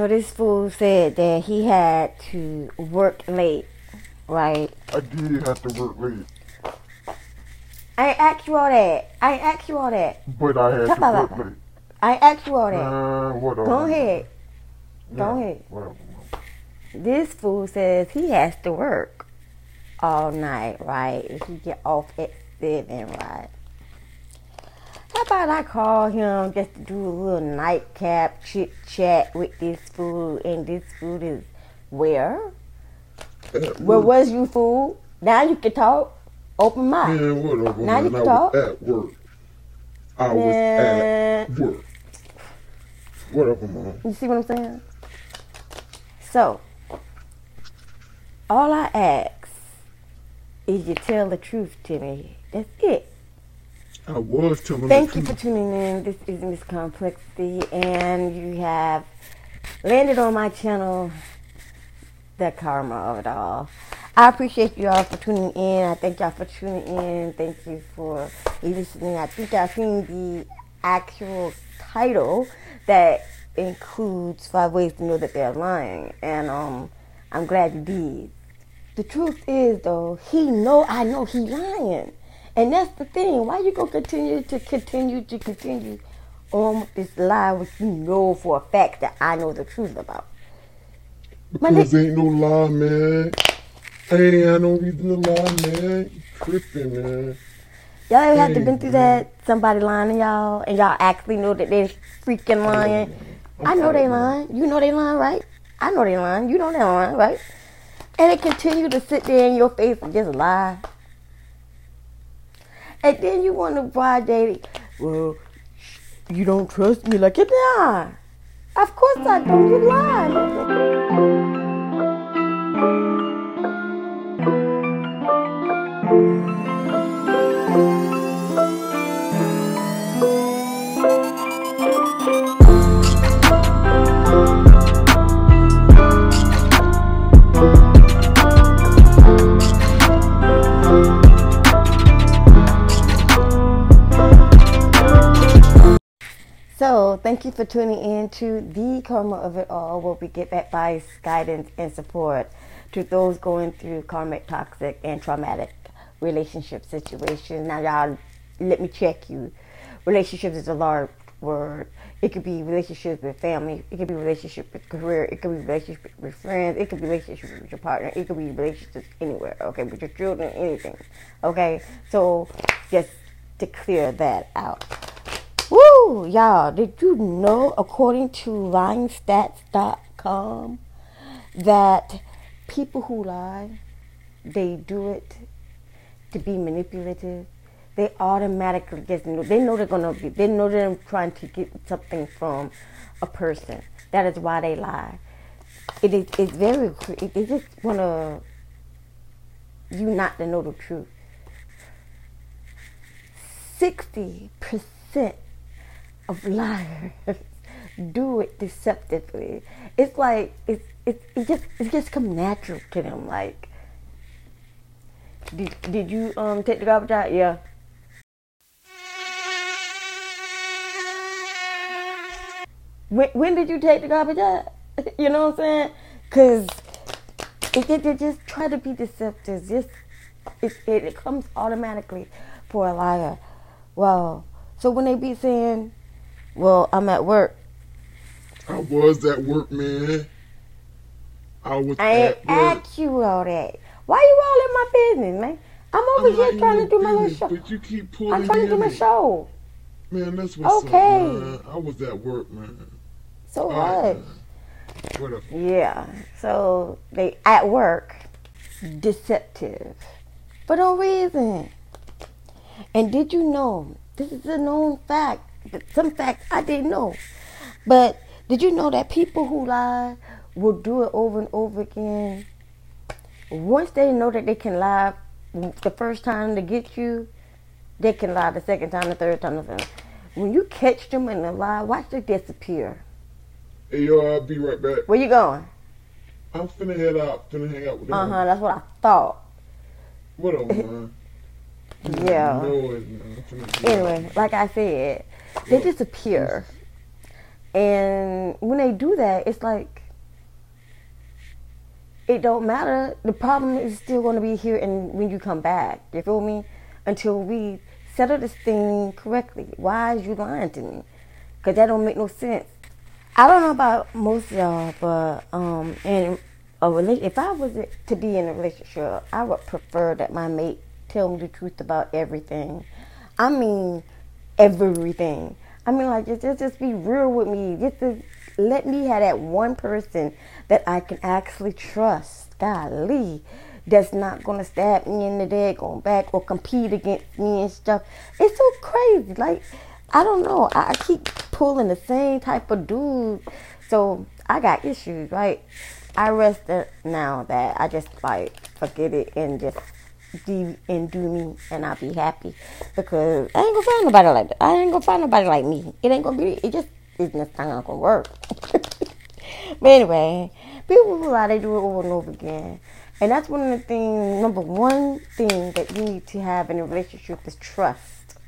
So this fool said that he had to work late, right? I did have to work late. I asked you all that. But I had to work late. Go ahead. Whatever. This fool says he has to work all night, right? If he get off at 7, right? How about I call him just to do a little nightcap chit-chat with this fool, and this fool is where? Where was you, fool? Now you can talk. Open mic. Yeah, whatever. Now you can talk. I was at work. Whatever, man. You see what I'm saying? So, all I ask is you tell the truth to me. That's it. I was telling the truth. Thank you for tuning in. This is Ms. Complexity, and you have landed on my channel, The Karma of It All. I appreciate you all for tuning in. I thank y'all for tuning in. Thank you for listening. I think y'all seen the actual title that includes 5 ways to know that they're lying, and I'm glad you did. The truth is, though, I know he lying, and that's the thing. Why you gonna continue on with this lie which you know for a fact that I know the truth about? Because ain't no lie, man. Ain't I no reason to lie, man. You tripping, man. Y'all ever have to been through that? Somebody lying to y'all, and y'all actually know that they're freaking lying. I know they lying. You know they lying, right? I know they lying. You know they lying, right? And they continue to sit there in your face and just lie. And then you want to bribe daddy. Well, you don't trust me, like it nah. Of course I do. You lying. So, thank you for tuning in to The Karma of It All, where we give advice, guidance, and support to those going through karmic, toxic, and traumatic relationship situations. Now, y'all, let me check you. Relationships is a large word. It could be relationships with family. It could be relationship with career. It could be relationship with friends. It could be relationship with your partner. It could be relationships anywhere, okay, with your children, anything, okay? So, just to clear that out. Woo! Y'all, did you know, according to lyingstats.com, that people who lie, they do it to be manipulative. They automatically just know. They know they're going to be. They know they're trying to get something from a person. That is why they lie. It's very. They just want to you not to know the truth. 60% of liars do it deceptively. It's like it just come natural to them. Like, did you take the garbage out? Yeah. When did you take the garbage out? You know what I'm saying? Cause they just try to be deceptive. It comes automatically for a liar. Wow. So when they be saying, well, I'm at work. I was at work, man. I asked you all that. Why you all in my business, man? I'm over here trying to do my little show. But you keep pulling I'm trying to do my show. Man, that's what's okay. Up, man. I was at work, man. So what? Right, yeah. So they at work, deceptive, for no reason. And did you know, this is a known fact. Some facts I didn't know. But did you know that people who lie will do it over and over again? Once they know that they can lie the first time to get you, they can lie the second time, the third time, the fourth. When you catch them in a lie, watch them disappear. Hey, yo, I'll be right back. Where you going? I'm finna head out, finna hang out with them. Uh-huh, that's what I thought. What up, man? Yeah. Anyway, like I said, they disappear. And when they do that, it's like, it don't matter. The problem is still going to be here and when you come back. You feel me? Until we settle this thing correctly. Why is you lying to me? Because that don't make no sense. I don't know about most of y'all, but if I was to be in a relationship, I would prefer that my mate tell me the truth about everything. I mean, everything. I mean, like, just be real with me. Just let me have that one person that I can actually trust. Golly. That's not going to stab me in the daggone back or compete against me and stuff. It's so crazy. Like, I don't know. I keep pulling the same type of dude. So, I got issues, right? I rest now that I just, like, forget it and just do me, and I'll be happy, because I ain't gonna find nobody like that. I ain't gonna find nobody like me. It ain't gonna be, it's not gonna work. But anyway, people lie, they do it over and over again. And that's one of the things, number one thing that you need to have in a relationship is trust.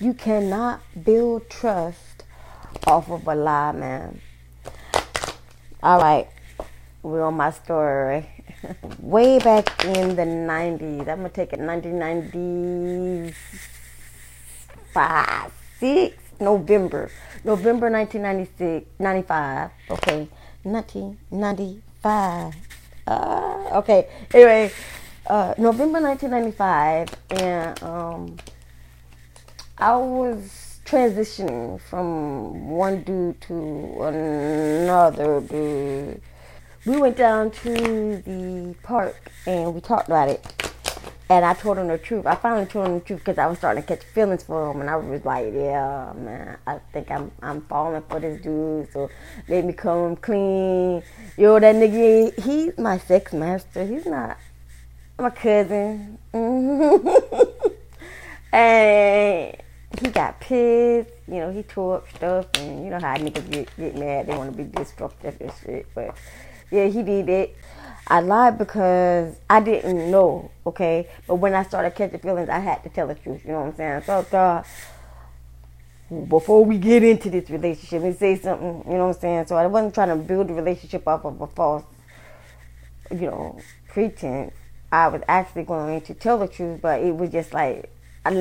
You cannot build trust off of a lie, man. All right, we're on my story. Way back in the 90s, I'm going to take it November 1995, okay, 1995, okay, anyway, November 1995, and I was transitioning from one dude to another dude. We went down to the park and we talked about it, and I told him the truth. I finally told him the truth because I was starting to catch feelings for him, and I was like, yeah, man, I think I'm falling for this dude, so let me come clean. Yo, that nigga, he's my sex master. He's not my cousin. And he got pissed. You know, he tore up stuff, and you know how niggas get mad. They want to be destructive and shit, but... yeah, he did it. I lied because I didn't know, okay? But when I started catching feelings, I had to tell the truth, you know what I'm saying? So, before we get into this relationship, let me say something, you know what I'm saying? So I wasn't trying to build a relationship off of a false, you know, pretense. I was actually going to tell the truth, but it was just like, I'd be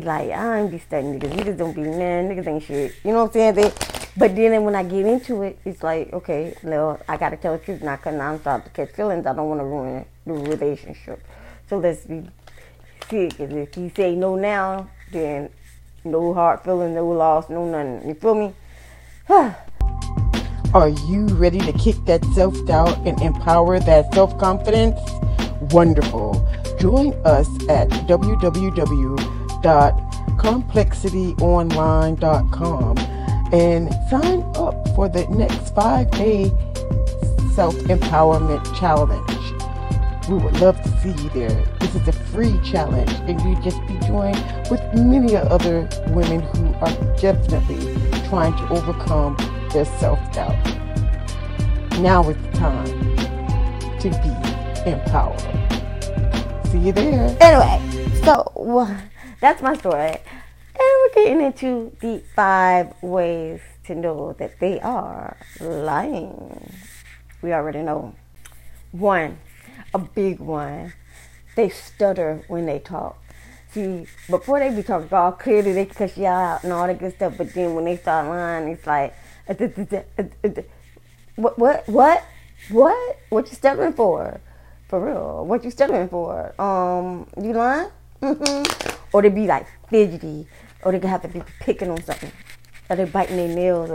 like, I ain't be studying niggas. Niggas don't be, man, niggas ain't shit. You know what I'm saying? But then when I get into it, it's like, okay, well, I got to tell the truth now because I'm starting to catch feelings. I don't want to ruin the relationship. So let's be serious. If you say no now, then no hard feelings, no loss, no nothing. You feel me? Are you ready to kick that self-doubt and empower that self-confidence? Wonderful. Join us at www.karmplexityonline.com. and sign up for the next 5-day self-empowerment challenge. We would love to see you there. This is a free challenge, and you just be joined with many other women who are definitely trying to overcome their self-doubt. Now is the time to be empowered. See you there. Anyway, so that's my story. And we're getting into the 5 ways to know that they are lying. We already know. 1, a big one. They stutter when they talk. See, before they be talking all clearly, they cuss you out and all that good stuff. But then when they start lying, it's like, what? What you stuttering for? For real, what you stuttering for? You lying? Or they be like fidgety, or they have to be picking on something, or they biting their nails,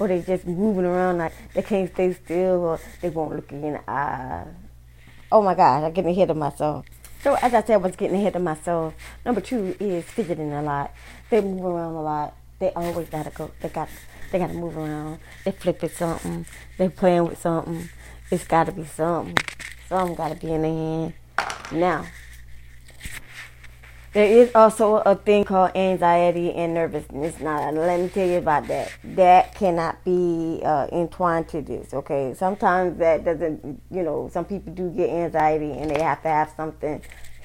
or they just moving around like they can't stay still, or they won't look you in the eye. Oh my God, I'm getting ahead of myself. So as I said, I was getting ahead of myself. Number 2 is fidgeting a lot. They move around a lot. They always gotta go. They gotta move around. They flipping something. They playing with something. It's gotta be something. Something gotta be in their hand. Now, there is also a thing called anxiety and nervousness. Now, let me tell you about that. That cannot be entwined to this, okay? Sometimes that doesn't, you know, some people do get anxiety and they have to have something.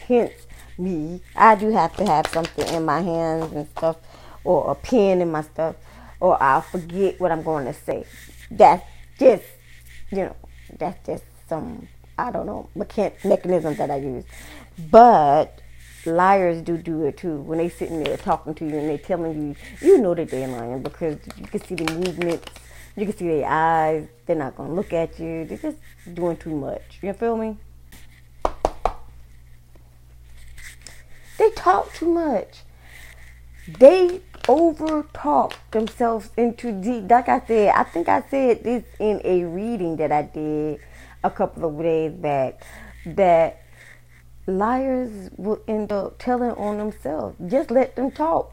Hence, me. I do have to have something in my hands and stuff or a pen in my stuff, or I'll forget what I'm going to say. That's just, that's just some, mechanism that I use. But liars do it too. When they sitting there talking to you and they telling you, you know that they're lying because you can see the movements, you can see their eyes, they're not going to look at you. They're just doing too much. You feel me? They talk too much. They over talk themselves into deep. Like I said, I think I said this in a reading that I did a couple of days back, that liars will end up telling on themselves. Just let them talk.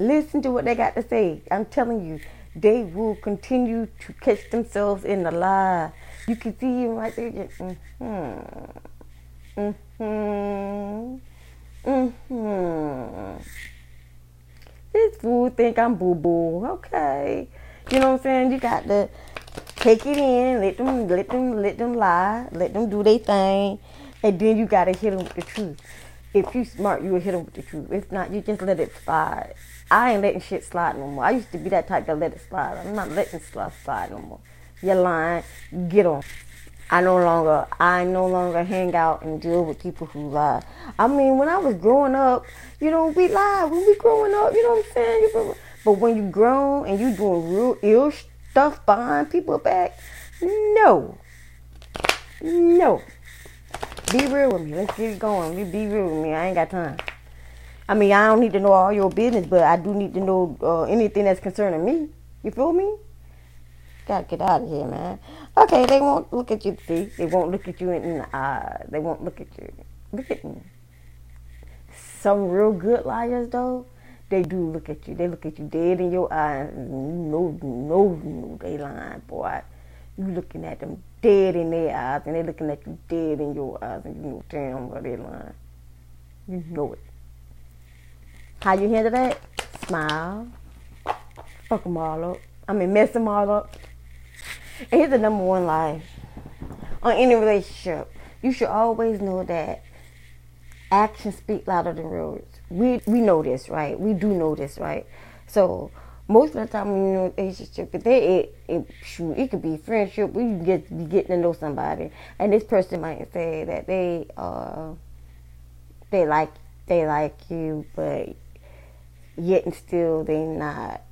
Listen to what they got to say. I'm telling you, they will continue to catch themselves in the lie. You can see him right there. Just, This fool think I'm boo-boo. Okay. You know what I'm saying? You got to take it in. Let them lie. Let them do their thing. And then you got to hit them with the truth. If you smart, you will hit them with the truth. If not, you just let it slide. I ain't letting shit slide no more. I used to be that type that let it slide. I'm not letting stuff slide no more. You're lying. Get on. I no longer hang out and deal with people who lie. I mean, when I was growing up, we lied. When we growing up, you know what I'm saying? But when you grown and you doing real ill stuff behind people back, no. Be real with me. Let's get going. You be real with me. I ain't got time. I mean, I don't need to know all your business, but I do need to know anything that's concerning me. You feel me? Gotta get out of here, man. Okay, they won't look at you. See, they won't look at you in the eye. They won't look at you. Look at me. Some real good liars, though, they do look at you. They look at you dead in your eyes. You know they lying, boy. You looking at them dead in their eyes, and they looking at you dead in your eyes, and you know damn well they lying. You know it. How you handle that? Smile. Fuck them all up. Mess them all up. And here's the number one lie on any relationship. You should always know that actions speak louder than words. We know this, right? We do know this, right? So most of the time when you're in a relationship, it could be friendship. We can just be getting to know somebody, and this person might say that they like you, but yet and still they not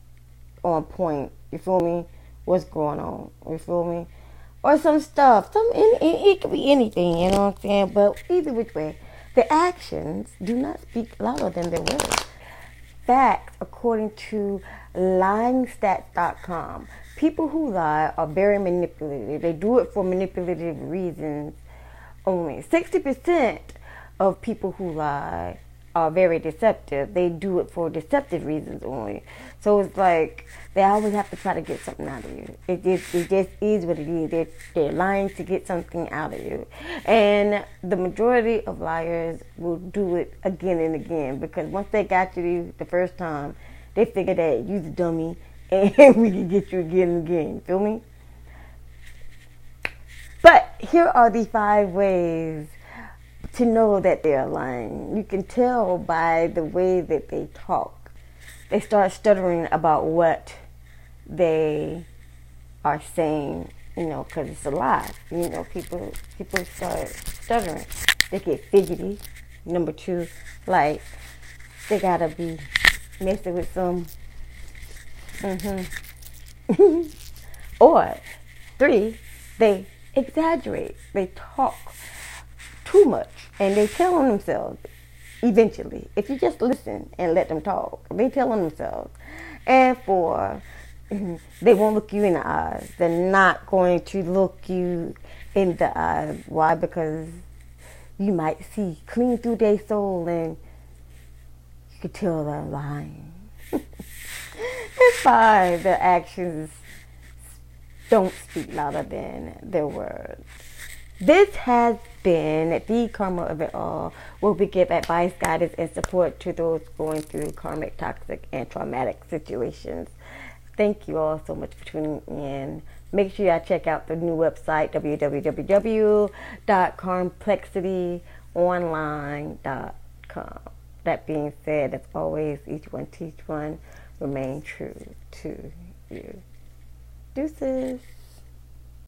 on point. You feel me? What's going on? You feel me? Or some stuff. It could be anything, you know what I'm saying? But either which way, the actions do not speak louder than their words. Facts, according to lyingstats.com, people who lie are very manipulative. They do it for manipulative reasons only. 60% of people who lie are very deceptive. They do it for deceptive reasons only. So it's like they always have to try to get something out of you. It just is what it is. They're lying to get something out of you. And the majority of liars will do it again and again, because once they got you the first time, they figure that you're the dummy and we can get you again and again. Feel me? But here are the 5 ways to know that they're lying. You can tell by the way that they talk. They start stuttering about what they are saying, because it's a lie. People start stuttering. They get fidgety. Number 2, like they gotta be messing with some. Or 3, they exaggerate. They talk too much, and they tell on themselves eventually. If you just listen and let them talk, they tell on themselves. And 4, they won't look you in the eyes. They're not going to look you in the eyes. Why? Because you might see clean through their soul, and you could tell they're lying. And 5, their actions don't speak louder than their words. This has been The Karma of It All, where we give advice, guidance, and support to those going through karmic, toxic, and traumatic situations. Thank you all so much for tuning in. Make sure y'all check out the new website, www.karmplexityonline.com. That being said, as always, each one teach one, remain true to you. Deuces.